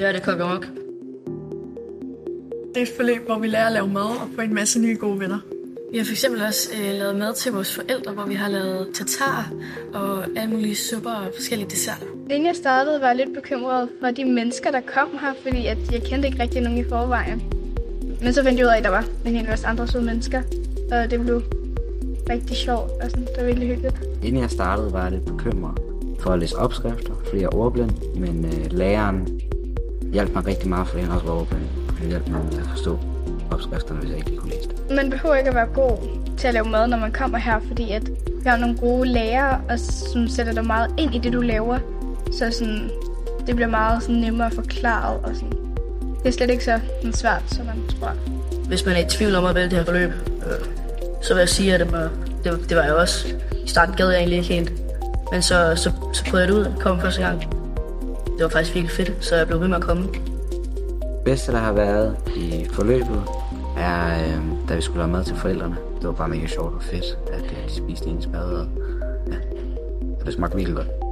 Ja, det er Kok-amok. Det er et forløb, hvor vi lærer at lave mad og få en masse nye gode venner. Vi har fx også lavet mad til vores forældre, hvor vi har lavet tatar og alle mulige supper og forskellige desserter. Inden jeg startede, var jeg lidt bekymret for de mennesker, der kom her, fordi at jeg kendte ikke rigtig nogen i forvejen. Men så fandt jeg ud af, at der var en hel masse andre søde mennesker, og det blev rigtig sjovt og sådan. Det var virkelig hyggeligt. Inden jeg startede, var jeg lidt bekymret for at læse opskrifter, fordi jeg er ordblind, men læreren hjalp mig rigtig meget, fordi han også var ordblind. Han hjalp mig med at forstå opskrifterne, hvis jeg ikke kunne læse det. Man behøver ikke at være god til at lave mad, når man kommer her, fordi at vi har nogle gode lærere, og som sætter dig meget ind i det, du laver. Så sådan, det bliver meget sådan, nemmere forklaret og sådan. Det er slet ikke så svært, som man tror. Hvis man er i tvivl om at vælge det her forløb, så vil jeg sige, at det var jeg også. I starten gad jeg egentlig ikke helt, men så prøvede jeg det ud og kom første gang. Det var faktisk virkelig fedt, så jeg blev ved med at komme. Det bedste, der har været i forløbet, er, da vi skulle lave mad til forældrene. Det var bare mega sjovt og fedt, at de spiste ens mad, og ja, det smagte virkelig godt.